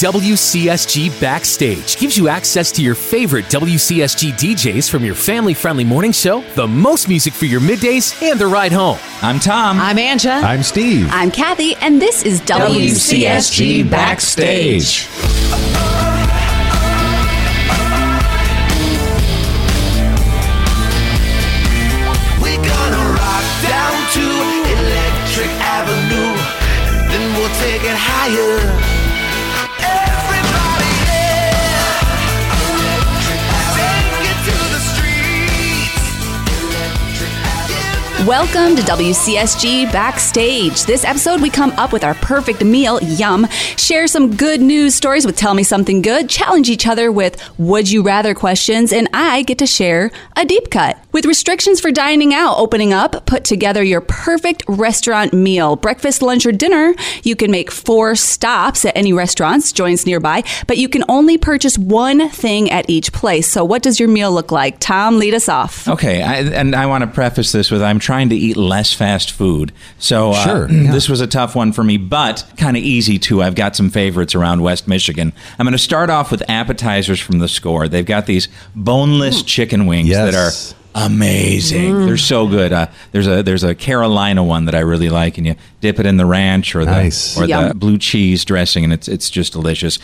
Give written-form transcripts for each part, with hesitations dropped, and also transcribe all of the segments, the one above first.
WCSG Backstage gives you access to your favorite WCSG DJs from your family-friendly morning show, the most music for your middays, and the ride home. I'm Tom. I'm Anja. I'm Steve. I'm Kathy, and this is WCSG Backstage. We're gonna rock down to Electric Avenue, and then we'll take it higher. Welcome to WCSG Backstage. This episode, we come up with our perfect meal, yum, share some good news stories with Tell Me Something Good, challenge each other with Would You Rather questions, and I get to share a deep cut. With restrictions for dining out opening up, put together your perfect restaurant meal. Breakfast, lunch, or dinner, you can make 4 stops at any restaurants, joints nearby, but you can only purchase one thing at each place. So what does your meal look like? Tom, lead us off. Okay, I want to preface this with I'm trying to eat less fast food. So This was a tough one for me, but kind of easy too. I've got some favorites around West Michigan. I'm going to start off with appetizers from The Score. They've got these boneless chicken wings that are amazing. They're so good. There's a Carolina one that I really like, and you dip it in the ranch or the blue cheese dressing, and it's just delicious.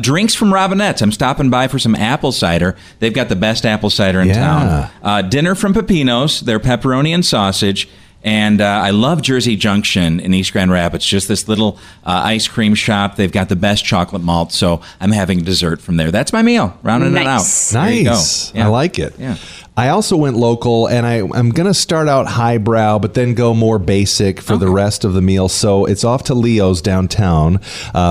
Drinks from Robinette's. I'm stopping by for some apple cider. They've got the best apple cider in town. Dinner from Pepino's. Their pepperoni and sausage. And I love Jersey Junction in East Grand Rapids, just this little ice cream shop. They've got the best chocolate malt, so I'm having dessert from there. That's my meal, rounding it out. Nice. Yeah. I like it. Yeah. I also went local, and I'm going to start out highbrow, but then go more basic for the rest of the meal. So it's off to Leo's downtown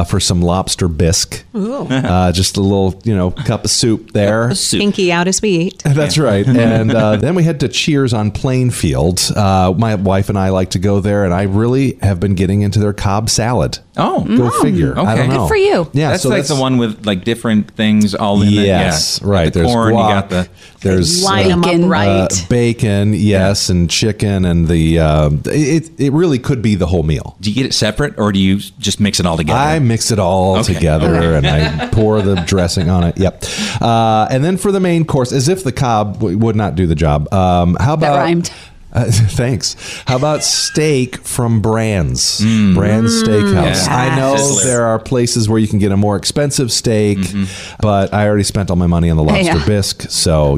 for some lobster bisque. Just a little, cup of soup there. Pinky out as we eat. That's right. And then we head to Cheers on Plainfield. My wife and I like to go there, and I really have been getting into their Cobb salad. Oh. Go figure. Okay. I don't know. Good for you. Yeah, that's the one with like different things all in it. Yes, right. Like the there's corn, guac, you got the... There's bacon, yes, and chicken, and the it really could be the whole meal. Do you get it separate, or do you just mix it all together? I mix it all together, and I pour the dressing on it. Yep. And then for the main course, as if the Cobb would not do the job. How about that rhymed? Thanks. How about steak from Brands? Brands Steakhouse. Yes. I know there are places where you can get a more expensive steak, but I already spent all my money on the lobster bisque. So,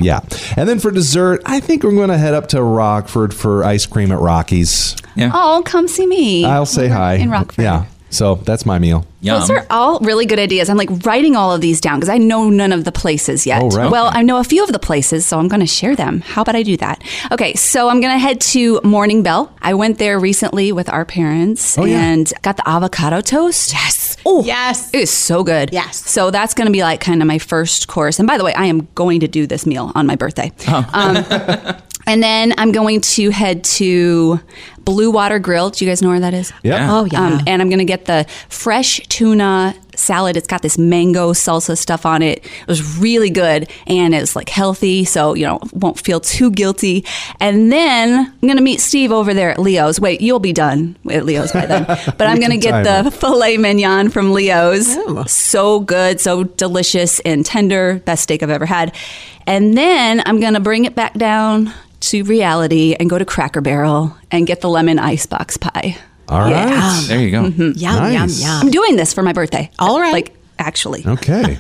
And then for dessert, I think we're going to head up to Rockford for ice cream at Rocky's. Yeah. Oh, come see me. I'll say hi. In Rockford. Yeah. So that's my meal. Yum. Those are all really good ideas. I'm like writing all of these down because I know none of the places yet. Oh, right. Well, I know a few of the places, so I'm going to share them. How about I do that? Okay, so I'm going to head to Morning Bell. I went there recently with our parents and got the avocado toast. Yes. Oh, yes. It is so good. Yes. So that's going to be like kind of my first course. And by the way, I am going to do this meal on my birthday. Oh. And then I'm going to head to Blue Water Grill. Do you guys know where that is? Yeah. Oh, yeah. And I'm going to get the fresh tuna salad. It's got this mango salsa stuff on it. It was really good, and it was like healthy, so won't feel too guilty. And then I'm gonna meet Steve over there at Leo's. Wait, you'll be done at Leo's by then. But I'm gonna get the filet mignon from Leo's. Oh. So good, so delicious and tender. Best steak I've ever had. And then I'm gonna bring it back down to reality and go to Cracker Barrel and get the lemon icebox pie. All right. There you go. Mm-hmm. Yum, nice. Yum, yum. I'm doing this for my birthday. All right. Like, actually. Okay.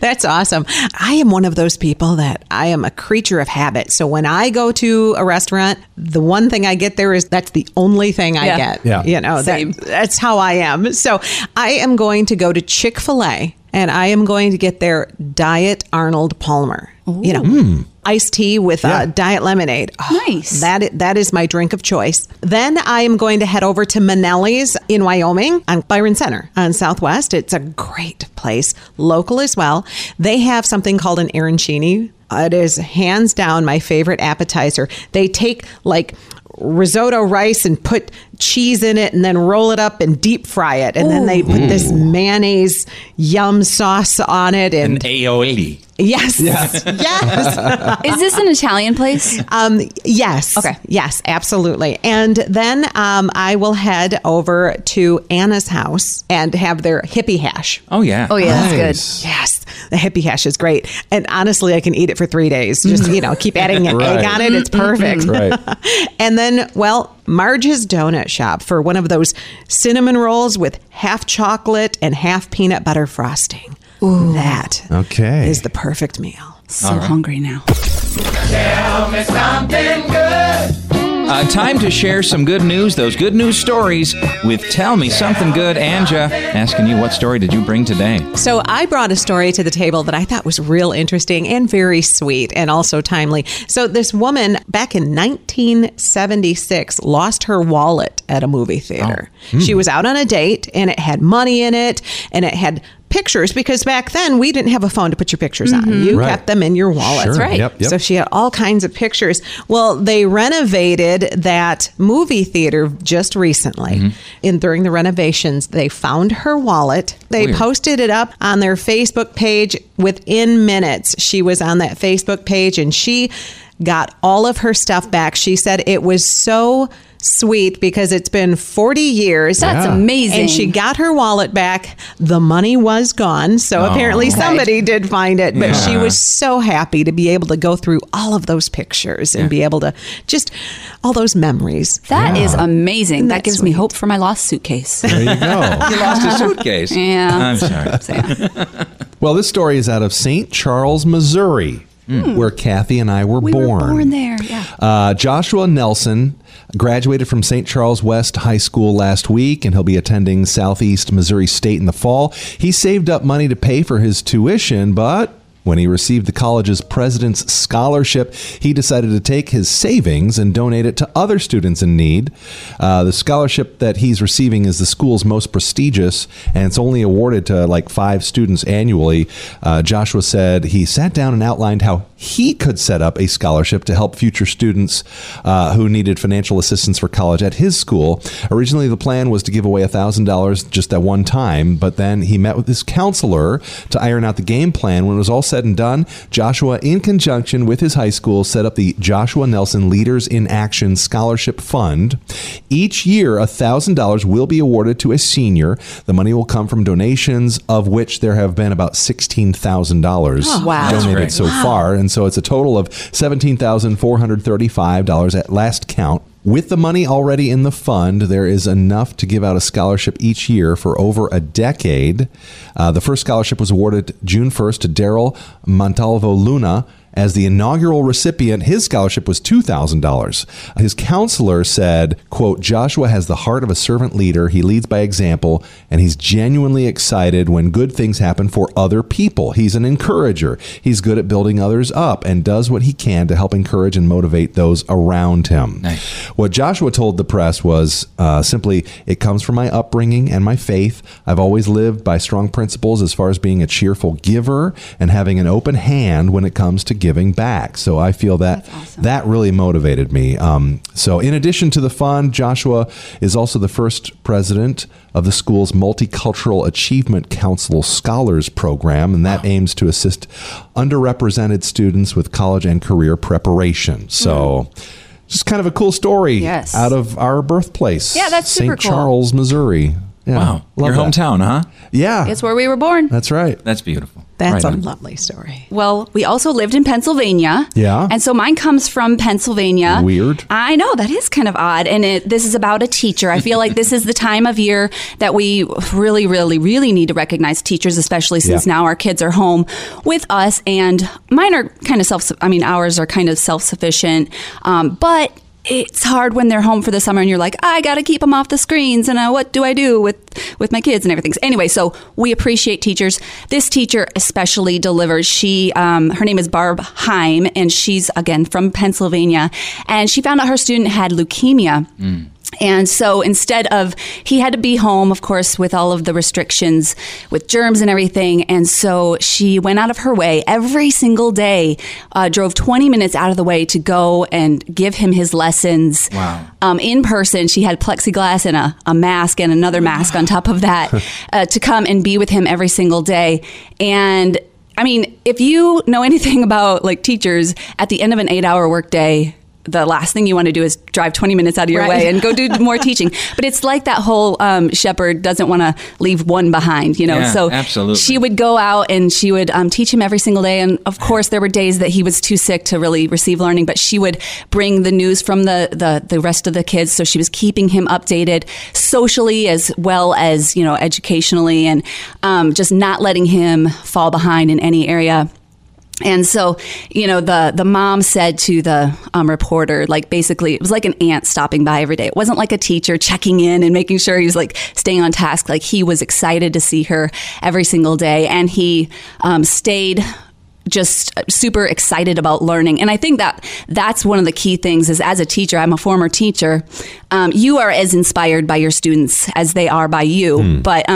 That's awesome. I am one of those people that I am a creature of habit. So when I go to a restaurant, the one thing I get there is that's the only thing I get. Yeah. That's how I am. So I am going to go to Chick-fil-A, and I am going to get their Diet Arnold Palmer. Ooh. Iced tea with diet lemonade. Oh, nice. That is my drink of choice. Then I am going to head over to Manelli's in Wyoming on Byron Center on Southwest. It's a great place, local as well. They have something called an arancini. It is hands down my favorite appetizer. They take like risotto rice and put cheese in it and then roll it up and deep fry it. And then they put this mayonnaise yum sauce on it. And aioli. Yes. Yes. Yes. Is this an Italian place? Yes. Okay. Yes, absolutely. And then I will head over to Anna's house and have their hippie hash. Oh, yeah. Oh, yeah. Nice. That's good. Yes. The hippie hash is great. And honestly, I can eat it for 3 days. Just, keep adding an egg on it. It's perfect. Right. And then, Marge's Donut Shop for one of those cinnamon rolls with half chocolate and half peanut butter frosting. Ooh. That is the perfect meal. So hungry now. Tell me something good. Time to share some good news, those good news stories with Tell Me Something Good. Anja, asking you, what story did you bring today? So I brought a story to the table that I thought was real interesting and very sweet and also timely. So this woman back in 1976 lost her wallet at a movie theater. Oh. She was out on a date and it had money in it and it had pictures, because back then we didn't have a phone to put your pictures on. You kept them in your wallet. Sure. Right. Yep. So she had all kinds of pictures. Well, they renovated that movie theater just recently. Mm-hmm. And during the renovations, they found her wallet. They posted it up on their Facebook page. Within minutes, she was on that Facebook page and she got all of her stuff back. She said it was so sweet because it's been 40 years. That's amazing. And she got her wallet back. The money was gone. So apparently somebody did find it. But she was so happy to be able to go through all of those pictures and be able to just all those memories. That is amazing. That gives me hope for my lost suitcase. There you go. You lost a suitcase. Yeah. I'm sorry. So, well, this story is out of St. Charles, Missouri. Mm. Where Kathy and I were born. We were born there, yeah. Joshua Nelson graduated from St. Charles West High School last week, and he'll be attending Southeast Missouri State in the fall. He saved up money to pay for his tuition, but when he received the college's president's scholarship, he decided to take his savings and donate it to other students in need. The scholarship that he's receiving is the school's most prestigious, and it's only awarded to like 5 students annually. Joshua said he sat down and outlined how he could set up a scholarship to help future students who needed financial assistance for college at his school. Originally, the plan was to give away $1,000 just at one time, but then he met with his counselor to iron out the game plan. When it was all said and done, Joshua, in conjunction with his high school, set up the Joshua Nelson Leaders in Action Scholarship Fund. Each year, $1,000 will be awarded to a senior. The money will come from donations, of which there have been about $16,000 donated so far. And so it's a total of $17,435 at last count. With the money already in the fund, there is enough to give out a scholarship each year for over a decade. The first scholarship was awarded June 1st to Daryl Montalvo Luna. As the inaugural recipient, his scholarship was $2,000. His counselor said, quote, Joshua has the heart of a servant leader. He leads by example, and he's genuinely excited when good things happen for other people. He's an encourager. He's good at building others up and does what he can to help encourage and motivate those around him. Nice. What Joshua told the press was simply, it comes from my upbringing and my faith. I've always lived by strong principles as far as being a cheerful giver and having an open hand when it comes to giving back. So I feel that that really motivated me. So in addition to the fund, Joshua is also the first president of the school's Multicultural Achievement Council Scholars Program, and that aims to assist underrepresented students with college and career preparation. So just kind of a cool story out of our birthplace. Yeah, that's super cool. St. Charles, Missouri. Yeah, wow. Your hometown, huh? Yeah. It's where we were born. That's right. That's beautiful. That's a lovely story. Well, we also lived in Pennsylvania. Yeah. And so mine comes from Pennsylvania. Weird. I know. That is kind of odd. And this is about a teacher. I feel like this is the time of year that we really, really, really need to recognize teachers, especially since now our kids are home with us. And mine are kind of ours are kind of self-sufficient. But it's hard when they're home for the summer and you're like, I got to keep them off the screens. And what do I do with my kids and everything? Anyway, so we appreciate teachers. This teacher especially delivers. She, her name is Barb Heim, and she's, again, from Pennsylvania. And she found out her student had leukemia. And so instead of, he had to be home, of course, with all of the restrictions with germs and everything. And so she went out of her way every single day, drove 20 minutes out of the way to go and give him his lessons. Wow. In person. She had plexiglass and a mask and another mask on top of that to come and be with him every single day. And I mean, if you know anything about like teachers, at the end of an 8-hour workday, the last thing you want to do is drive 20 minutes out of your way and go do more teaching. But it's like that whole shepherd doesn't want to leave one behind, you know. Yeah, so absolutely. She would go out and she would teach him every single day. And of course, there were days that he was too sick to really receive learning, but she would bring the news from the rest of the kids. So she was keeping him updated socially as well as, you know, educationally, and just not letting him fall behind in any area. And so, you know, the mom said to the reporter, like, basically, it was like an aunt stopping by every day. It wasn't like a teacher checking in and making sure he was, like, staying on task. Like, he was excited to see her every single day. And he stayed just super excited about learning. And I think that that's one of the key things is, as a teacher, I'm a former teacher, you are as inspired by your students as they are by you. Mm. But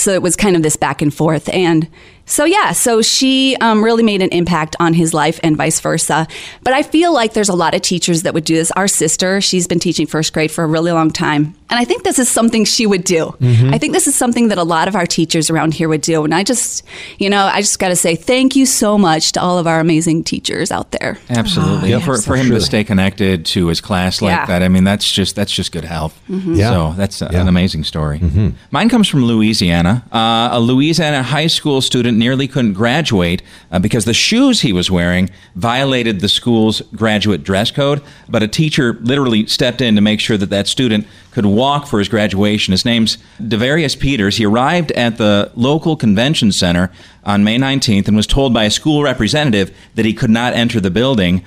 so it was kind of this back and forth. And so, yeah, so she really made an impact on his life and vice versa. But I feel like there's a lot of teachers that would do this. Our sister, she's been teaching first grade for a really long time. And I think this is something she would do. Mm-hmm. I think this is something that a lot of our teachers around here would do. And I just, you know, I just got to say thank you so much to all of our amazing teachers out there. Absolutely. Oh, yeah, for him to stay connected to his class like that, I mean, that's just good health. Mm-hmm. Yeah. So that's an amazing story. Mm-hmm. Mine comes from Louisiana. A Louisiana high school student nearly couldn't graduate because the shoes he was wearing violated the school's graduate dress code, but a teacher literally stepped in to make sure that student could walk for his graduation. His name's DeVarius Peters. He arrived at the local convention center on May 19th and was told by a school representative that he could not enter the building.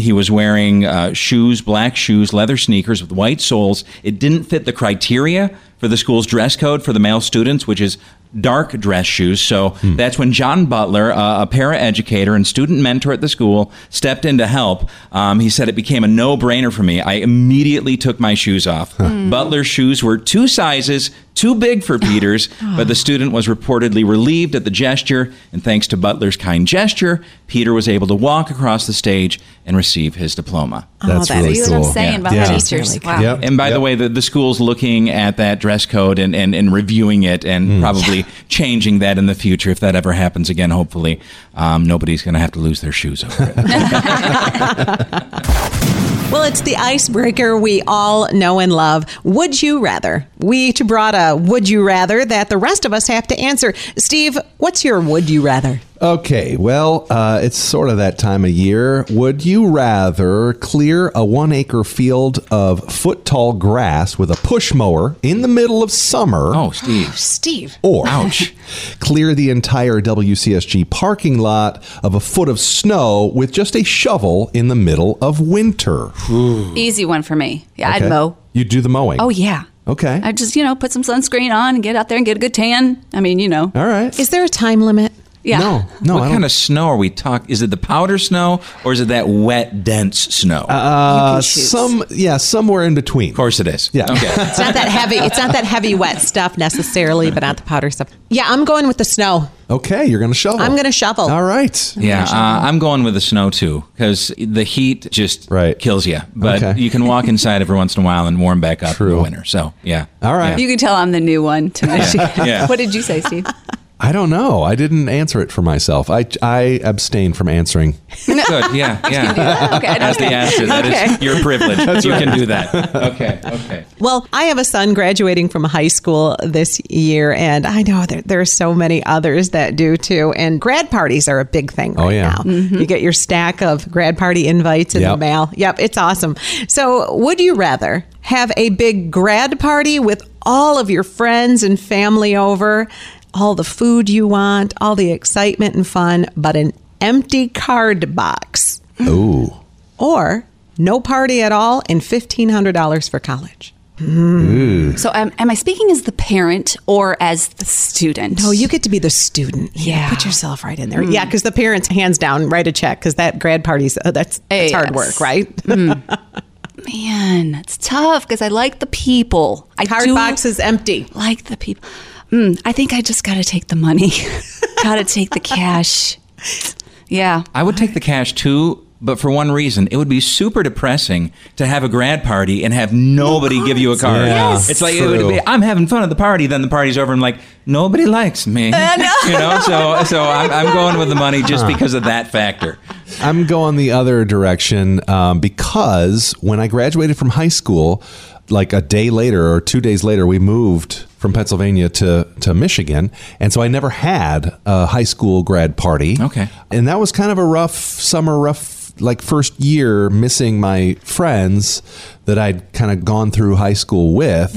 He was wearing black shoes, leather sneakers with white soles. It didn't fit the criteria for the school's dress code for the male students, which is dark dress shoes. So that's when John Butler, a paraeducator and student mentor at the school, stepped in to help. He said, "It became a no-brainer for me. I immediately took my shoes off." Butler's shoes were 2 sizes too big for Peters, but the student was reportedly relieved at the gesture, and thanks to Butler's kind gesture, Peter was able to walk across the stage and receive his diploma. That's really cool. What I'm saying about teachers. Wow. Yep. And by the way, the school's looking at that dress code and reviewing it and probably changing that in the future if that ever happens again. Hopefully, nobody's going to have to lose their shoes over it. Well, it's the icebreaker we all know and love. Would you rather? We each brought a would you rather that the rest of us have to answer. Steve, what's your would you rather? Okay, well, it's sort of that time of year. Would you rather clear a 1-acre field of foot-tall grass with a push mower in the middle of summer? Oh, Steve. Steve. Or clear the entire WCSG parking lot of a foot of snow with just a shovel in the middle of winter? Ooh. Easy one for me. Yeah, okay. I'd mow. You'd do the mowing? Oh, yeah. Okay. I'd just, you know, put some sunscreen on and get out there and get a good tan. I mean, you know. All right. Is there a time limit? Yeah. No. What kind of snow are we talking? Is it the powder snow or is it that wet, dense snow? Somewhere in between. Of course it is. Yeah. Okay. It's not that heavy. It's not that heavy wet stuff necessarily, but not the powder stuff. Yeah, I'm going with the snow. Okay, you're going to shovel. I'm going to shovel. All right. I'm going with the snow, too, because the heat just kills you. But you can walk inside every once in a while and warm back up in the winter. So, yeah. All right. Yeah. You can tell I'm the new one to Michigan. Yeah. What did you say, Steve? I don't know. I didn't answer it for myself. I abstain from answering. Good. Yeah. Okay. As the answer, that is your privilege. You can do that. Okay. Well, I have a son graduating from high school this year, and I know there are so many others that do too. And grad parties are a big thing right now. Mm-hmm. You get your stack of grad party invites in the mail. Yep, it's awesome. So, would you rather have a big grad party with all of your friends and family over? All the food you want, all the excitement and fun, but an empty card box. Ooh. Or no party at all and $1,500 for college. Mm. So am I speaking as the parent or as the student? No, you get to be the student. Yeah. Put yourself right in there. Mm. Yeah, because the parents, hands down, write a check because that grad party's, that's hard work, right? Mm. man, it's tough because I like the people. Card box is empty. Like the people. I think I just got to take the money. Got to take the cash. Yeah. I would take the cash too, but for one reason. It would be super depressing to have a grad party and have nobody give you a card. Yeah. Yes. It's like, it would be, I'm having fun at the party, then the party's over and I'm like, nobody likes me. No. You know, so I'm going with the money just because of that factor. I'm going the other direction because when I graduated from high school, like a day later or 2 days later, we moved from Pennsylvania to Michigan. And so I never had a high school grad party. Okay. And that was kind of a rough summer, like first year missing my friends that I'd kind of gone through high school with.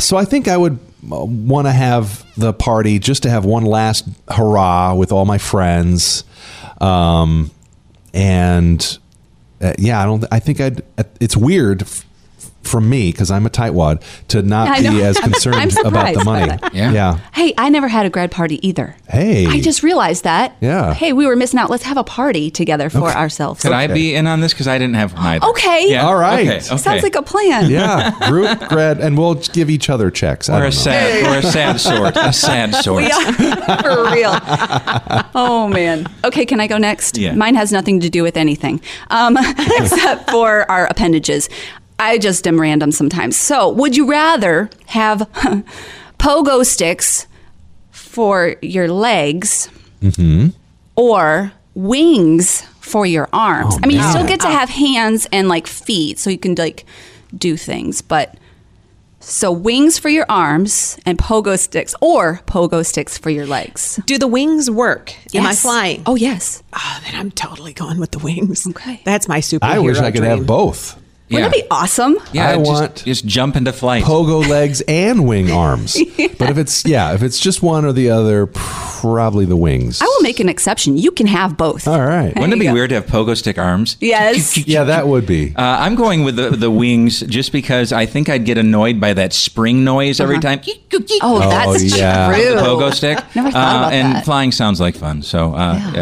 So I think I would want to have the party just to have one last hurrah with all my friends. It's weird from me, because I'm a tightwad, to not be as concerned about the money. Yeah. Hey, I never had a grad party either. Hey. I just realized that. Yeah. Hey, we were missing out. Let's have a party together for ourselves. Could I be in on this? Because I didn't have one either. Okay. Yeah. All right. Okay. Sounds like a plan. Yeah. Group grad, and we'll give each other checks. We're a sad sort. A sad sort. We are. For real. Oh, man. Okay, can I go next? Yeah. Mine has nothing to do with anything, except for our appendages. I just am random sometimes. So, would you rather have pogo sticks for your legs or wings for your arms? Oh, I mean, you still get to have hands and like feet, so you can like do things. But so wings for your arms and pogo sticks, or pogo sticks for your legs. Do the wings work? Yes. Am I flying? Oh yes. Oh, then I'm totally going with the wings. Okay, that's my superhero. I wish I could have both. Yeah. Wouldn't that be awesome? Yeah, I want just jump into flight. Pogo legs and wing arms. Yeah. But if it's just one or the other, probably the wings. I will make an exception. You can have both. All right. Wouldn't it be weird to have pogo stick arms? Yes. Yeah, that would be. I'm going with the wings just because I think I'd get annoyed by that spring noise every time. Oh, that's true. The pogo stick. Never thought about that. And flying sounds like fun. So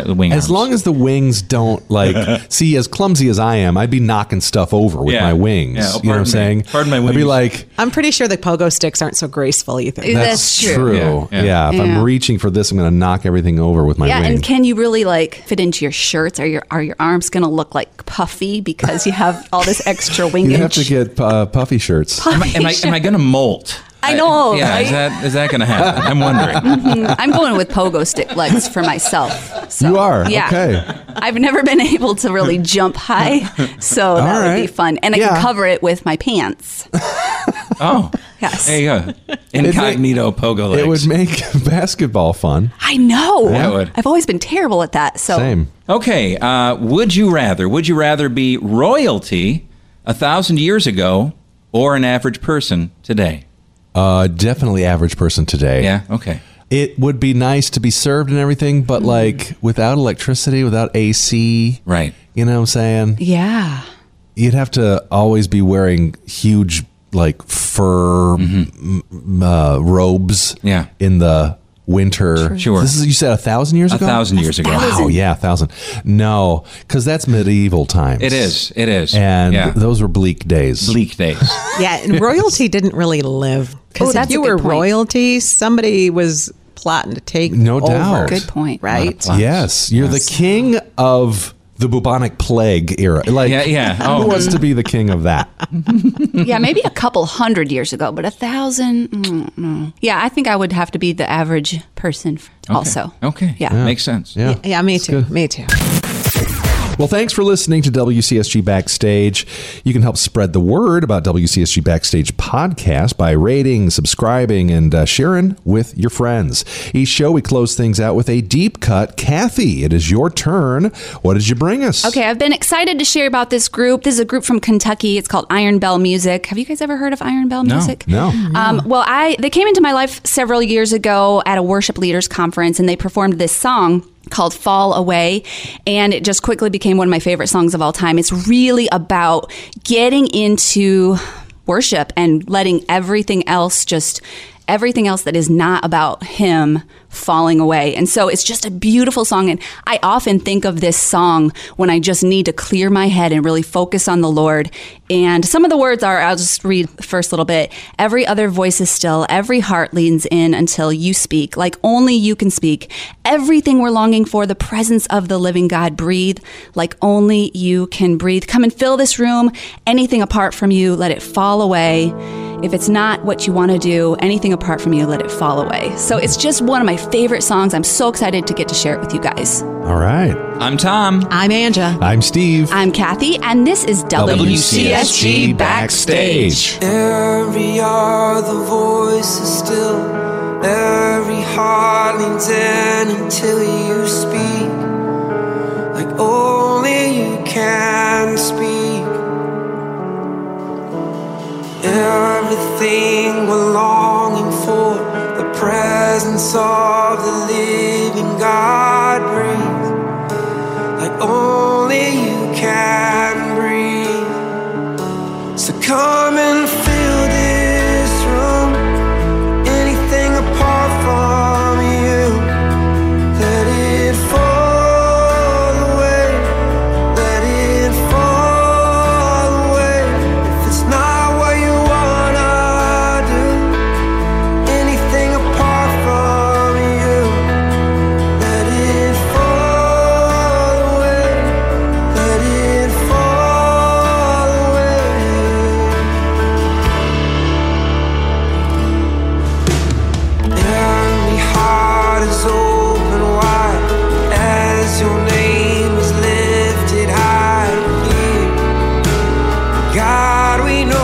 the wing arms. As long as the wings don't as clumsy as I am, I'd be knocking stuff over with my wings. Yeah, you know what I'm saying? Pardon my wings. I'd be like, I'm pretty sure the pogo sticks aren't so graceful either. That's true. Yeah. If I'm reaching for this, I'm going to knock everything over with my wings. Yeah, and can you really like fit into your shirts? Are your arms going to look like puffy because you have all this extra wingage? You have to get puffy shirts. Am I going to molt? I know. Yeah, right? Is that going to happen? I'm wondering. I'm going with pogo stick legs for myself. So, you are? Yeah. Okay. I've never been able to really jump high, so that would be fun. And I can cover it with my pants. Oh. Yes. There you go. Incognito pogo legs. It would make basketball fun. I know. That would. I've always been terrible at that. So. Same. Okay. Would you rather be royalty 1,000 years ago or an average person today? Definitely average person today. Yeah, okay. It would be nice to be served and everything, but like without electricity, without AC. Right. You know what I'm saying? Yeah. You'd have to always be wearing huge like fur robes in the winter. Sure. This is, you said 1,000 years ago? 1,000 years ago. Wow, yeah, 1,000. No, because that's medieval times. It is. And those were bleak days. Yeah, and royalty didn't really live. Because if you were royalty, somebody was plotting to take over. No doubt. Good point. Right? Yes. You're the king of the bubonic plague era. Like, who wants to be the king of that? Yeah, maybe a couple 100 years ago, but 1,000? Yeah, I think I would have to be the average person also. Okay. Yeah. Makes sense. Yeah, me too. Me too. Well, thanks for listening to WCSG Backstage. You can help spread the word about WCSG Backstage podcast by rating, subscribing, and sharing with your friends. Each show, we close things out with a deep cut. Kathy, it is your turn. What did you bring us? Okay, I've been excited to share about this group. This is a group from Kentucky. It's called Iron Bell Music. Have you guys ever heard of Iron Bell Music? No. They came into my life several years ago at a worship leaders conference, and they performed this song called Fall Away, and it just quickly became one of my favorite songs of all time. It's really about getting into worship and letting everything else just everything else that is not about him falling away. And so it's just a beautiful song. And I often think of this song when I just need to clear my head and really focus on the Lord. And some of the words are, I'll just read the first little bit. Every other voice is still, every heart leans in until you speak, like only you can speak. Everything we're longing for, the presence of the living God, breathe, like only you can breathe. Come and fill this room, anything apart from you, let it fall away. If it's not what you want to do, anything apart from you, let it fall away. So it's just one of my favorite songs. I'm so excited to get to share it with you guys. All right. I'm Tom. I'm Anja. I'm Steve. I'm Kathy. And this is WCSG Backstage. Every other voice is still, every heart leans in until you speak, like only you can speak. Everything we're longing for, the presence of the living God, breathe, like only you can breathe. So come and fill this room, anything apart from you, let it fall away, let it fall away. If it's not God, we know.